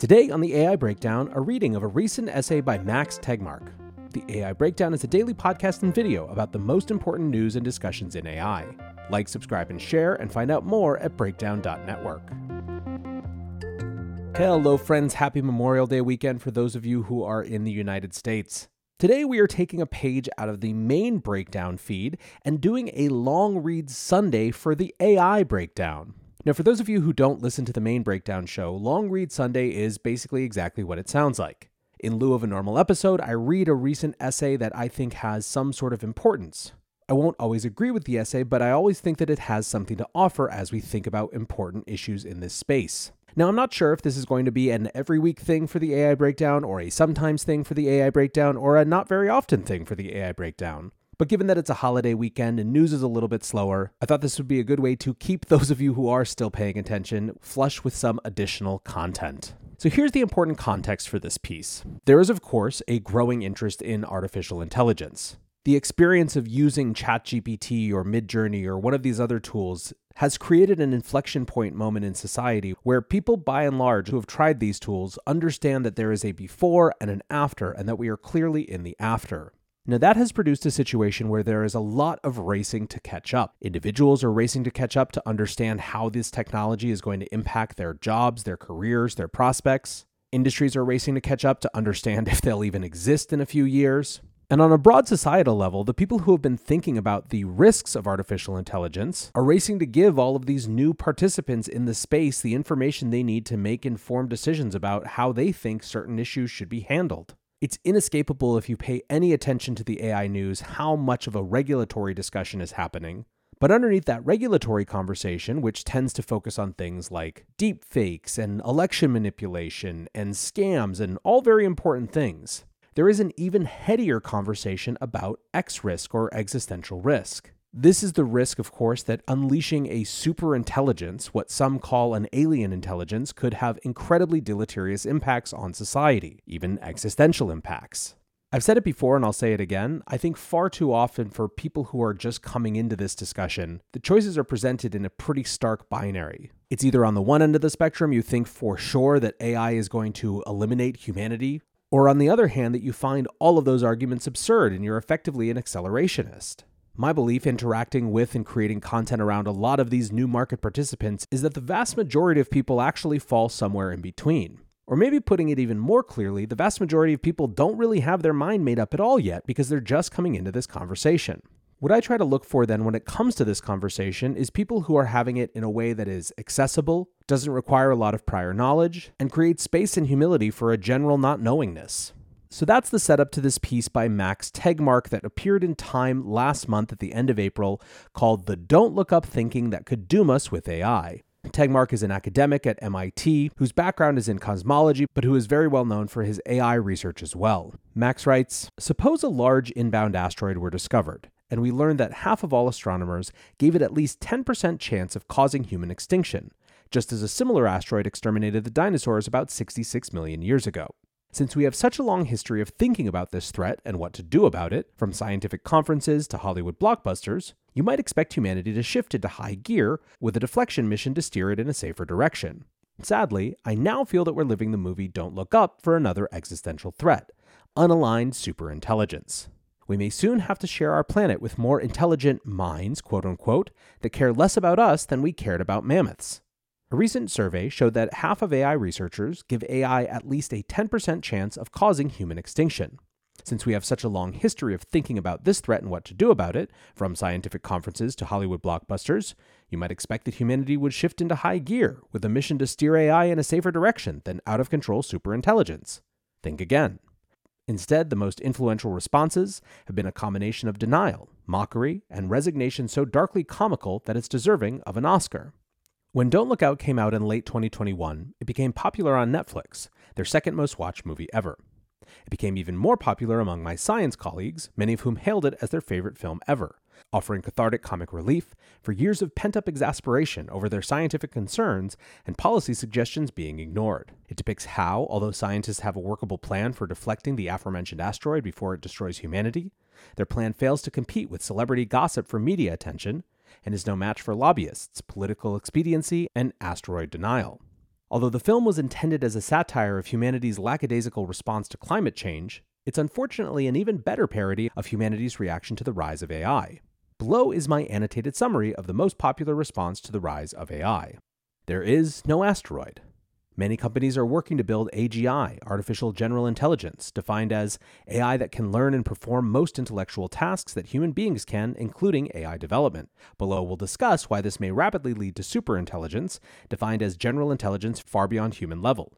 Today on the AI Breakdown, a reading of a recent essay by Max Tegmark. The AI Breakdown is a daily podcast and video about the most important news and discussions in AI. Like, subscribe, and share, and find out more at breakdown.network. Hello, friends. Happy Memorial Day weekend for those of you who are in the United States. Today, we are taking a page out of the main Breakdown feed and doing a long read Sunday for the AI Breakdown. Now, for those of you who don't listen to the main Breakdown show, Long Read Sunday is basically exactly what it sounds like. In lieu of a normal episode, I read a recent essay that I think has some sort of importance. I won't always agree with the essay, but I always think that it has something to offer as we think about important issues in this space. Now, I'm not sure if this is going to be an every week thing for the AI Breakdown, or a sometimes thing for the AI Breakdown, or a not very often thing for the AI Breakdown. But given that it's a holiday weekend and news is a little bit slower, I thought this would be a good way to keep those of you who are still paying attention flush with some additional content. So here's the important context for this piece. There is, of course, a growing interest in artificial intelligence. The experience of using ChatGPT or MidJourney or one of these other tools has created an inflection point moment in society where people by and large who have tried these tools understand that there is a before and an after, and that we are clearly in the after. Now, that has produced a situation where there is a lot of racing to catch up. Individuals are racing to catch up to understand how this technology is going to impact their jobs, their careers, their prospects. Industries are racing to catch up to understand if they'll even exist in a few years. And on a broad societal level, the people who have been thinking about the risks of artificial intelligence are racing to give all of these new participants in the space the information they need to make informed decisions about how they think certain issues should be handled. It's inescapable, if you pay any attention to the AI news, how much of a regulatory discussion is happening. But underneath that regulatory conversation, which tends to focus on things like deepfakes and election manipulation and scams and all very important things, there is an even headier conversation about X-risk or existential risk. This is the risk, of course, that unleashing a superintelligence, what some call an alien intelligence, could have incredibly deleterious impacts on society, even existential impacts. I've said it before and I'll say it again, I think far too often for people who are just coming into this discussion, the choices are presented in a pretty stark binary. It's either on the one end of the spectrum, you think for sure that AI is going to eliminate humanity, or on the other hand, that you find all of those arguments absurd and you're effectively an accelerationist. My belief, interacting with and creating content around a lot of these new market participants, is that the vast majority of people actually fall somewhere in between. Or maybe putting it even more clearly, the vast majority of people don't really have their mind made up at all yet because they're just coming into this conversation. What I try to look for then when it comes to this conversation is people who are having it in a way that is accessible, doesn't require a lot of prior knowledge, and creates space and humility for a general not knowingness. So that's the setup to this piece by Max Tegmark that appeared in Time last month at the end of April, called The Don't Look Up Thinking That Could Doom Us with AI. Tegmark is an academic at MIT whose background is in cosmology, but who is very well known for his AI research as well. Max writes, "Suppose a large inbound asteroid were discovered, and we learned that half of all astronomers gave it at least 10% chance of causing human extinction, just as a similar asteroid exterminated the dinosaurs about 66 million years ago. Since we have such a long history of thinking about this threat and what to do about it, from scientific conferences to Hollywood blockbusters, you might expect humanity to shift into high gear with a deflection mission to steer it in a safer direction. Sadly, I now feel that we're living the movie Don't Look Up for another existential threat, unaligned superintelligence. We may soon have to share our planet with more intelligent minds, quote unquote, that care less about us than we cared about mammoths. A recent survey showed that half of AI researchers give AI at least a 10% chance of causing human extinction. Since we have such a long history of thinking about this threat and what to do about it, from scientific conferences to Hollywood blockbusters, you might expect that humanity would shift into high gear with a mission to steer AI in a safer direction than out-of-control superintelligence. Think again. Instead, the most influential responses have been a combination of denial, mockery, and resignation so darkly comical that it's deserving of an Oscar." When Don't Look Up came out in late 2021, it became popular on Netflix, their second most watched movie ever. It became even more popular among my science colleagues, many of whom hailed it as their favorite film ever, offering cathartic comic relief for years of pent-up exasperation over their scientific concerns and policy suggestions being ignored. It depicts how, although scientists have a workable plan for deflecting the aforementioned asteroid before it destroys humanity, their plan fails to compete with celebrity gossip for media attention, and is no match for lobbyists, political expediency, and asteroid denial. Although the film was intended as a satire of humanity's lackadaisical response to climate change, it's unfortunately an even better parody of humanity's reaction to the rise of AI. Below is my annotated summary of the most popular response to the rise of AI. There is no asteroid. Many companies are working to build AGI, artificial general intelligence, defined as AI that can learn and perform most intellectual tasks that human beings can, including AI development. Below we'll discuss why this may rapidly lead to superintelligence, defined as general intelligence far beyond human level.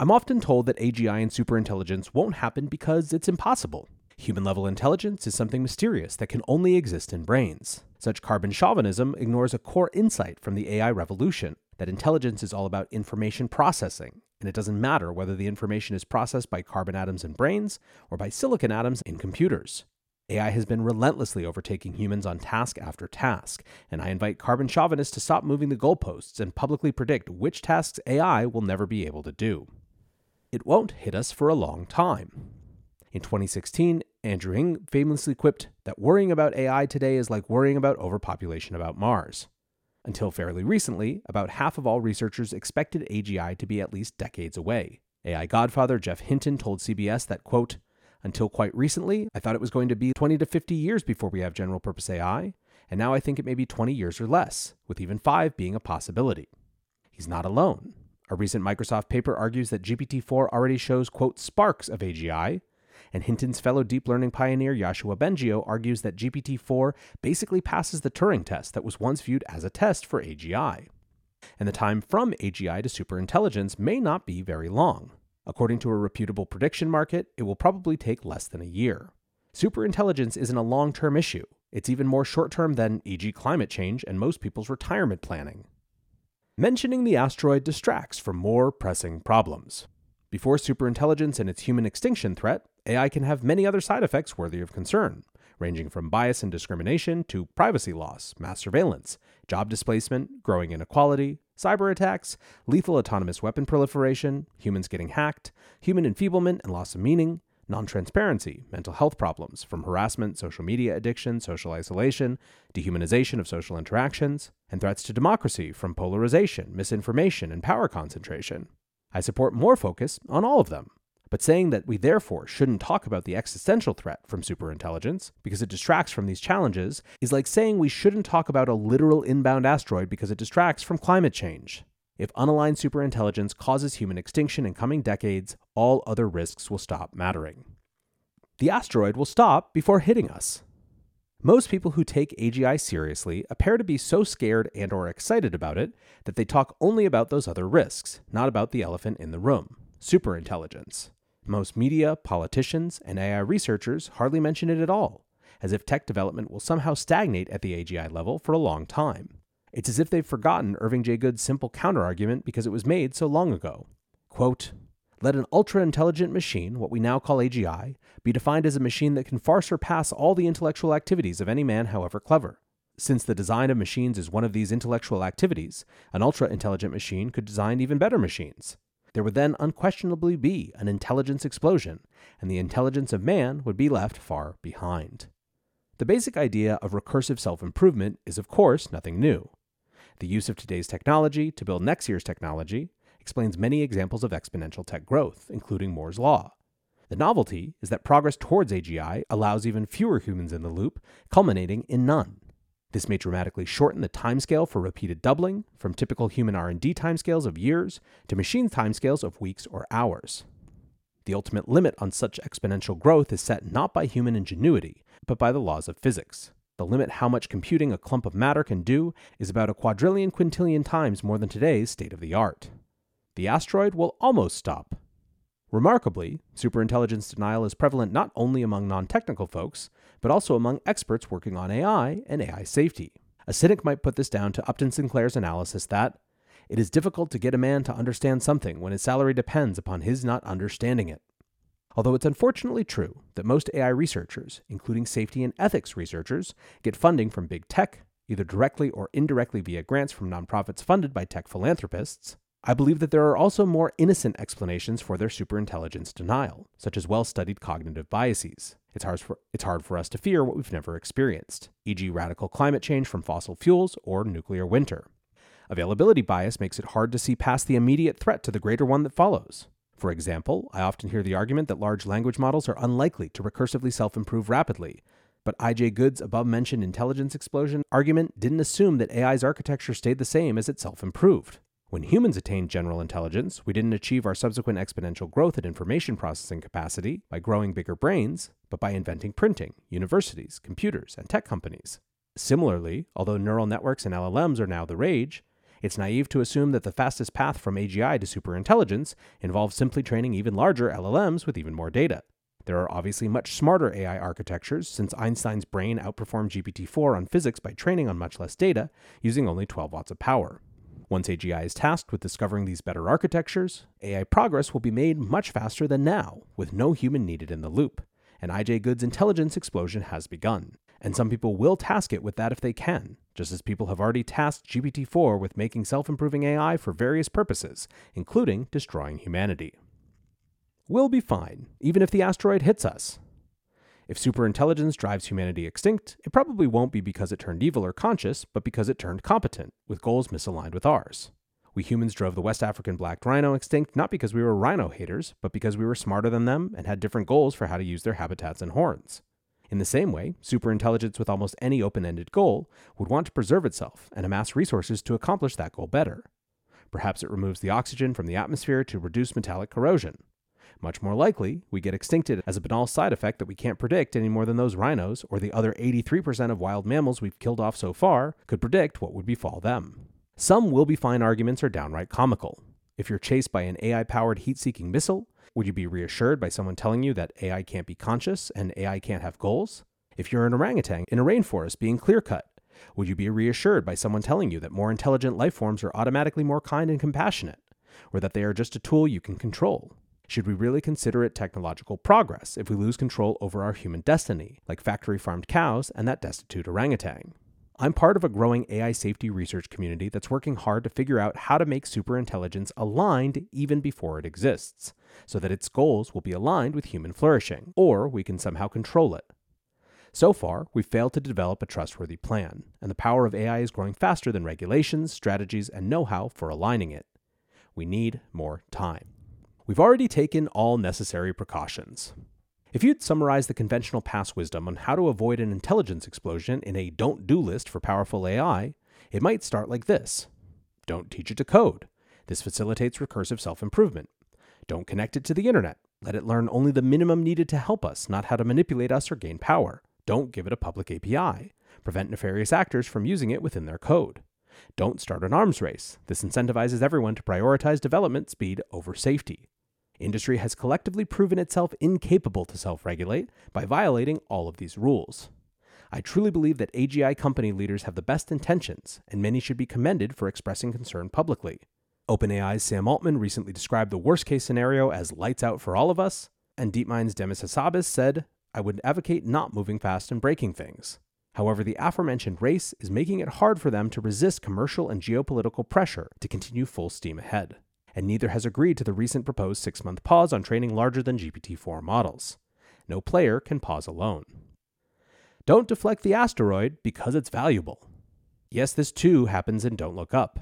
I'm often told that AGI and superintelligence won't happen because it's impossible. Human-level intelligence is something mysterious that can only exist in brains. Such carbon chauvinism ignores a core insight from the AI revolution, that intelligence is all about information processing, and it doesn't matter whether the information is processed by carbon atoms in brains or by silicon atoms in computers. AI has been relentlessly overtaking humans on task after task, and I invite carbon chauvinists to stop moving the goalposts and publicly predict which tasks AI will never be able to do. It won't hit us for a long time. In 2016, Andrew Ng famously quipped that worrying about AI today is like worrying about overpopulation about Mars. Until fairly recently, about half of all researchers expected AGI to be at least decades away. AI godfather Jeff Hinton told CBS that, quote, "Until quite recently, I thought it was going to be 20 to 50 years before we have general-purpose AI, and now I think it may be 20 years or less, with even 5 being a possibility." He's not alone. A recent Microsoft paper argues that GPT-4 already shows, quote, "sparks of AGI," and Hinton's fellow deep learning pioneer Yoshua Bengio argues that GPT-4 basically passes the Turing test that was once viewed as a test for AGI. And the time from AGI to superintelligence may not be very long. According to a reputable prediction market, it will probably take less than a year. Superintelligence isn't a long-term issue. It's even more short-term than, e.g., climate change and most people's retirement planning. Mentioning the asteroid distracts from more pressing problems. Before superintelligence and its human extinction threat, AI can have many other side effects worthy of concern, ranging from bias and discrimination to privacy loss, mass surveillance, job displacement, growing inequality, cyber attacks, lethal autonomous weapon proliferation, humans getting hacked, human enfeeblement and loss of meaning, non-transparency, mental health problems from harassment, social media addiction, social isolation, dehumanization of social interactions, and threats to democracy from polarization, misinformation, and power concentration. I support more focus on all of them, but saying that we therefore shouldn't talk about the existential threat from superintelligence because it distracts from these challenges is like saying we shouldn't talk about a literal inbound asteroid because it distracts from climate change. If unaligned superintelligence causes human extinction in coming decades, all other risks will stop mattering. The asteroid will stop before hitting us. Most people who take AGI seriously appear to be so scared and/or excited about it that they talk only about those other risks, not about the elephant in the room, superintelligence. Most media, politicians, and AI researchers hardly mention it at all, as if tech development will somehow stagnate at the AGI level for a long time. It's as if they've forgotten Irving J. Good's simple counterargument because it was made so long ago. Quote, "Let an ultra-intelligent machine, what we now call AGI, be defined as a machine that can far surpass all the intellectual activities of any man however clever. Since the design of machines is one of these intellectual activities, an ultra-intelligent machine could design even better machines. There would then unquestionably be an intelligence explosion, and the intelligence of man would be left far behind." The basic idea of recursive self-improvement is, of course, nothing new. The use of today's technology to build next year's technology explains many examples of exponential tech growth, including Moore's Law. The novelty is that progress towards AGI allows even fewer humans in the loop, culminating in none. This may dramatically shorten the timescale for repeated doubling, from typical human R&D timescales of years to machine timescales of weeks or hours. The ultimate limit on such exponential growth is set not by human ingenuity, but by the laws of physics. The limit how much computing a clump of matter can do is about a quadrillion quintillion times more than today's state-of-the-art. The asteroid will almost stop. Remarkably, superintelligence denial is prevalent not only among non-technical folks, but also among experts working on AI and AI safety. A cynic might put this down to Upton Sinclair's analysis that it is difficult to get a man to understand something when his salary depends upon his not understanding it. Although it's unfortunately true that most AI researchers, including safety and ethics researchers, get funding from big tech, either directly or indirectly via grants from nonprofits funded by tech philanthropists, I believe that there are also more innocent explanations for their superintelligence denial, such as well-studied cognitive biases. It's hard for us to fear what we've never experienced, e.g. radical climate change from fossil fuels or nuclear winter. Availability bias makes it hard to see past the immediate threat to the greater one that follows. For example, I often hear the argument that large language models are unlikely to recursively self-improve rapidly, but I.J. Good's above-mentioned intelligence explosion argument didn't assume that AI's architecture stayed the same as it self-improved. When humans attained general intelligence, we didn't achieve our subsequent exponential growth in information processing capacity by growing bigger brains, but by inventing printing, universities, computers, and tech companies. Similarly, although neural networks and LLMs are now the rage, it's naive to assume that the fastest path from AGI to superintelligence involves simply training even larger LLMs with even more data. There are obviously much smarter AI architectures, since Einstein's brain outperformed GPT-4 on physics by training on much less data, using only 12 watts of power. Once AGI is tasked with discovering these better architectures, AI progress will be made much faster than now, with no human needed in the loop. And I.J. Good's intelligence explosion has begun. And some people will task it with that if they can, just as people have already tasked GPT-4 with making self-improving AI for various purposes, including destroying humanity. We'll be fine, even if the asteroid hits us. If superintelligence drives humanity extinct, it probably won't be because it turned evil or conscious, but because it turned competent, with goals misaligned with ours. We humans drove the West African black rhino extinct not because we were rhino haters, but because we were smarter than them and had different goals for how to use their habitats and horns. In the same way, superintelligence with almost any open-ended goal would want to preserve itself and amass resources to accomplish that goal better. Perhaps it removes the oxygen from the atmosphere to reduce metallic corrosion. Much more likely, we get extincted as a banal side effect that we can't predict any more than those rhinos or the other 83% of wild mammals we've killed off so far could predict what would befall them. Some will be fine arguments are downright comical. If you're chased by an AI-powered heat-seeking missile, would you be reassured by someone telling you that AI can't be conscious and AI can't have goals? If you're an orangutan in a rainforest being clear-cut, would you be reassured by someone telling you that more intelligent life forms are automatically more kind and compassionate, or that they are just a tool you can control? Should we really consider it technological progress if we lose control over our human destiny, like factory-farmed cows and that destitute orangutan? I'm part of a growing AI safety research community that's working hard to figure out how to make superintelligence aligned even before it exists, so that its goals will be aligned with human flourishing, or we can somehow control it. So far, we've failed to develop a trustworthy plan, and the power of AI is growing faster than regulations, strategies, and know-how for aligning it. We need more time. We've already taken all necessary precautions. If you'd summarize the conventional past wisdom on how to avoid an intelligence explosion in a don't-do list for powerful AI, it might start like this. Don't teach it to code. This facilitates recursive self-improvement. Don't connect it to the internet. Let it learn only the minimum needed to help us, not how to manipulate us or gain power. Don't give it a public API. Prevent nefarious actors from using it within their code. Don't start an arms race. This incentivizes everyone to prioritize development speed over safety. Industry has collectively proven itself incapable to self-regulate by violating all of these rules. I truly believe that AGI company leaders have the best intentions, and many should be commended for expressing concern publicly. OpenAI's Sam Altman recently described the worst-case scenario as lights out for all of us, and DeepMind's Demis Hassabis said, "I would advocate not moving fast and breaking things." However, the aforementioned race is making it hard for them to resist commercial and geopolitical pressure to continue full steam ahead. And neither has agreed to the recent proposed 6-month pause on training larger than GPT-4 models. No player can pause alone. Don't deflect the asteroid because it's valuable. Yes, this too happens in Don't Look Up.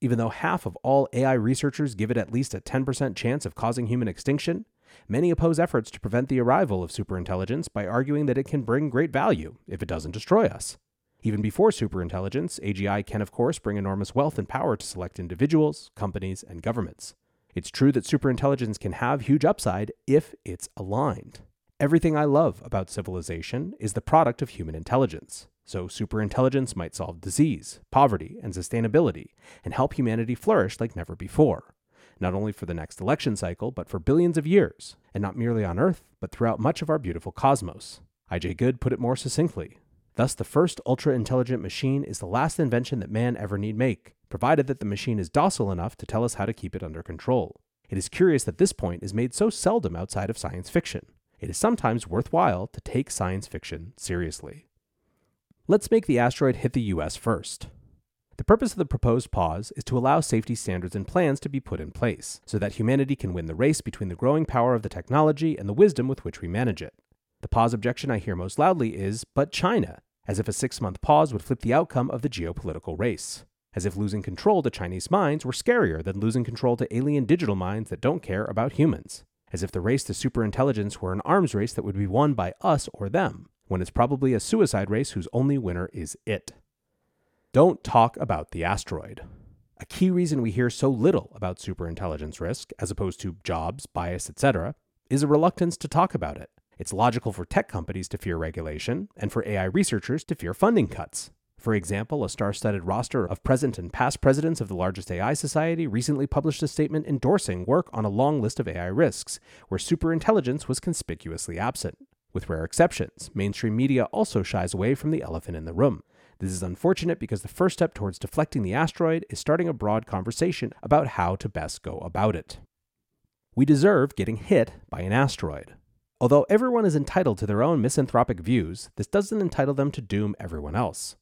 Even though half of all AI researchers give it at least a 10% chance of causing human extinction, many oppose efforts to prevent the arrival of superintelligence by arguing that it can bring great value if it doesn't destroy us. Even before superintelligence, AGI can, of course, bring enormous wealth and power to select individuals, companies, and governments. It's true that superintelligence can have huge upside if it's aligned. Everything I love about civilization is the product of human intelligence. So superintelligence might solve disease, poverty, and sustainability, and help humanity flourish like never before. Not only for the next election cycle, but for billions of years, and not merely on Earth, but throughout much of our beautiful cosmos. I.J. Good put it more succinctly. Thus, the first ultra-intelligent machine is the last invention that man ever need make, provided that the machine is docile enough to tell us how to keep it under control. It is curious that this point is made so seldom outside of science fiction. It is sometimes worthwhile to take science fiction seriously. Let's make the asteroid hit the US first. The purpose of the proposed pause is to allow safety standards and plans to be put in place, so that humanity can win the race between the growing power of the technology and the wisdom with which we manage it. The pause objection I hear most loudly is, but China, as if a 6-month pause would flip the outcome of the geopolitical race. as if losing control to Chinese minds were scarier than losing control to alien digital minds that don't care about humans, as if the race to superintelligence were an arms race that would be won by us or them, when it's probably a suicide race whose only winner is it. Don't talk about the asteroid. A key reason we hear so little about superintelligence risk, as opposed to jobs, bias, etc., is a reluctance to talk about it. It's logical for tech companies to fear regulation, and for AI researchers to fear funding cuts. For example, a star-studded roster of present and past presidents of the largest AI society recently published a statement endorsing work on a long list of AI risks, where superintelligence was conspicuously absent. With rare exceptions, mainstream media also shies away from the elephant in the room. This is unfortunate because the first step towards deflecting the asteroid is starting a broad conversation about how to best go about it. We deserve getting hit by an asteroid. Although everyone is entitled to their own misanthropic views, this doesn't entitle them to doom everyone else.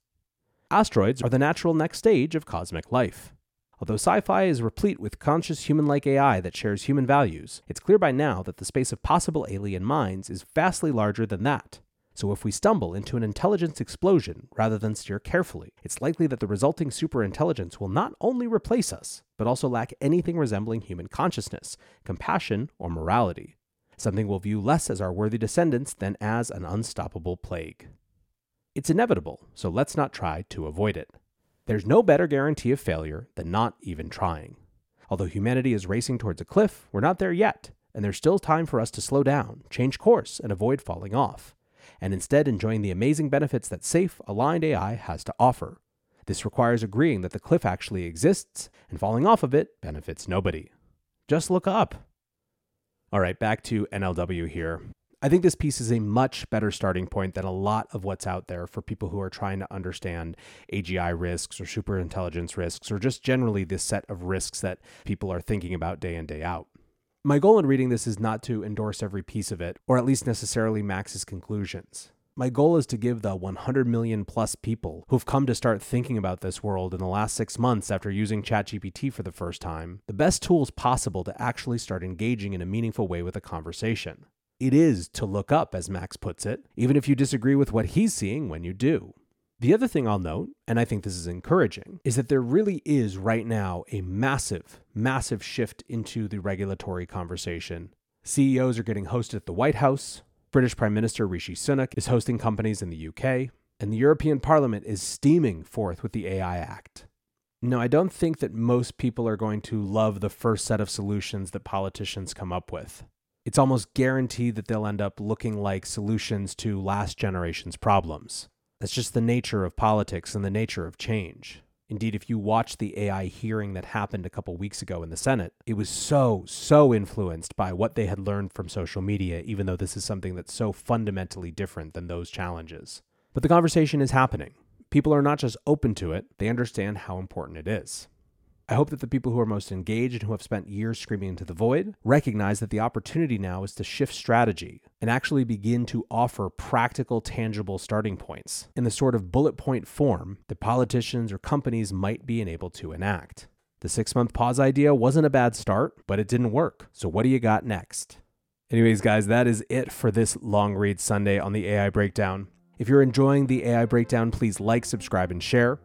Asteroids are the natural next stage of cosmic life. Although sci-fi is replete with conscious human-like AI that shares human values, it's clear by now that the space of possible alien minds is vastly larger than that. So if we stumble into an intelligence explosion rather than steer carefully, it's likely that the resulting superintelligence will not only replace us, but also lack anything resembling human consciousness, compassion, or morality. Something we'll view less as our worthy descendants than as an unstoppable plague. It's inevitable, so let's not try to avoid it. There's no better guarantee of failure than not even trying. Although humanity is racing towards a cliff, we're not there yet, and there's still time for us to slow down, change course, and avoid falling off, and instead enjoying the amazing benefits that safe, aligned AI has to offer. This requires agreeing that the cliff actually exists, and falling off of it benefits nobody. Just look up. All right, back to NLW here. I think this piece is a much better starting point than a lot of what's out there for people who are trying to understand AGI risks or superintelligence risks, or just generally this set of risks that people are thinking about day in, day out. My goal in reading this is not to endorse every piece of it, or at least necessarily Max's conclusions. My goal is to give the 100 million plus people who've come to start thinking about this world in the last 6 months after using ChatGPT for the first time, the best tools possible to actually start engaging in a meaningful way with a conversation. It is to look up, as Max puts it, even if you disagree with what he's seeing when you do. The other thing I'll note, and I think this is encouraging, is that there really is right now a massive, massive shift into the regulatory conversation. CEOs are getting hosted at the White House, British Prime Minister Rishi Sunak is hosting companies in the UK, and the European Parliament is steaming forth with the AI Act. No, I don't think that most people are going to love the first set of solutions that politicians come up with. It's almost guaranteed that they'll end up looking like solutions to last generation's problems. That's just the nature of politics and the nature of change. Indeed, if you watch the AI hearing that happened a couple weeks ago in the Senate, it was so influenced by what they had learned from social media, even though this is something that's so fundamentally different than those challenges. But the conversation is happening. People are not just open to it, they understand how important it is. I hope that the people who are most engaged and who have spent years screaming into the void recognize that the opportunity now is to shift strategy and actually begin to offer practical, tangible starting points in the sort of bullet point form that politicians or companies might be enabled to enact. The 6-month pause idea wasn't a bad start, but it didn't work. So what do you got next? Anyways, guys, that is it for this Long Read Sunday on the AI Breakdown. If you're enjoying the AI Breakdown, please like, subscribe, and share.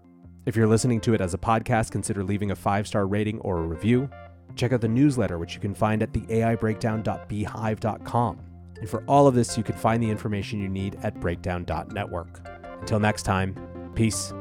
If you're listening to it as a podcast, consider leaving a 5-star rating or a review. Check out the newsletter, which you can find at theaibreakdown.beehive.com. And for all of this, you can find the information you need at breakdown.network. Until next time, peace.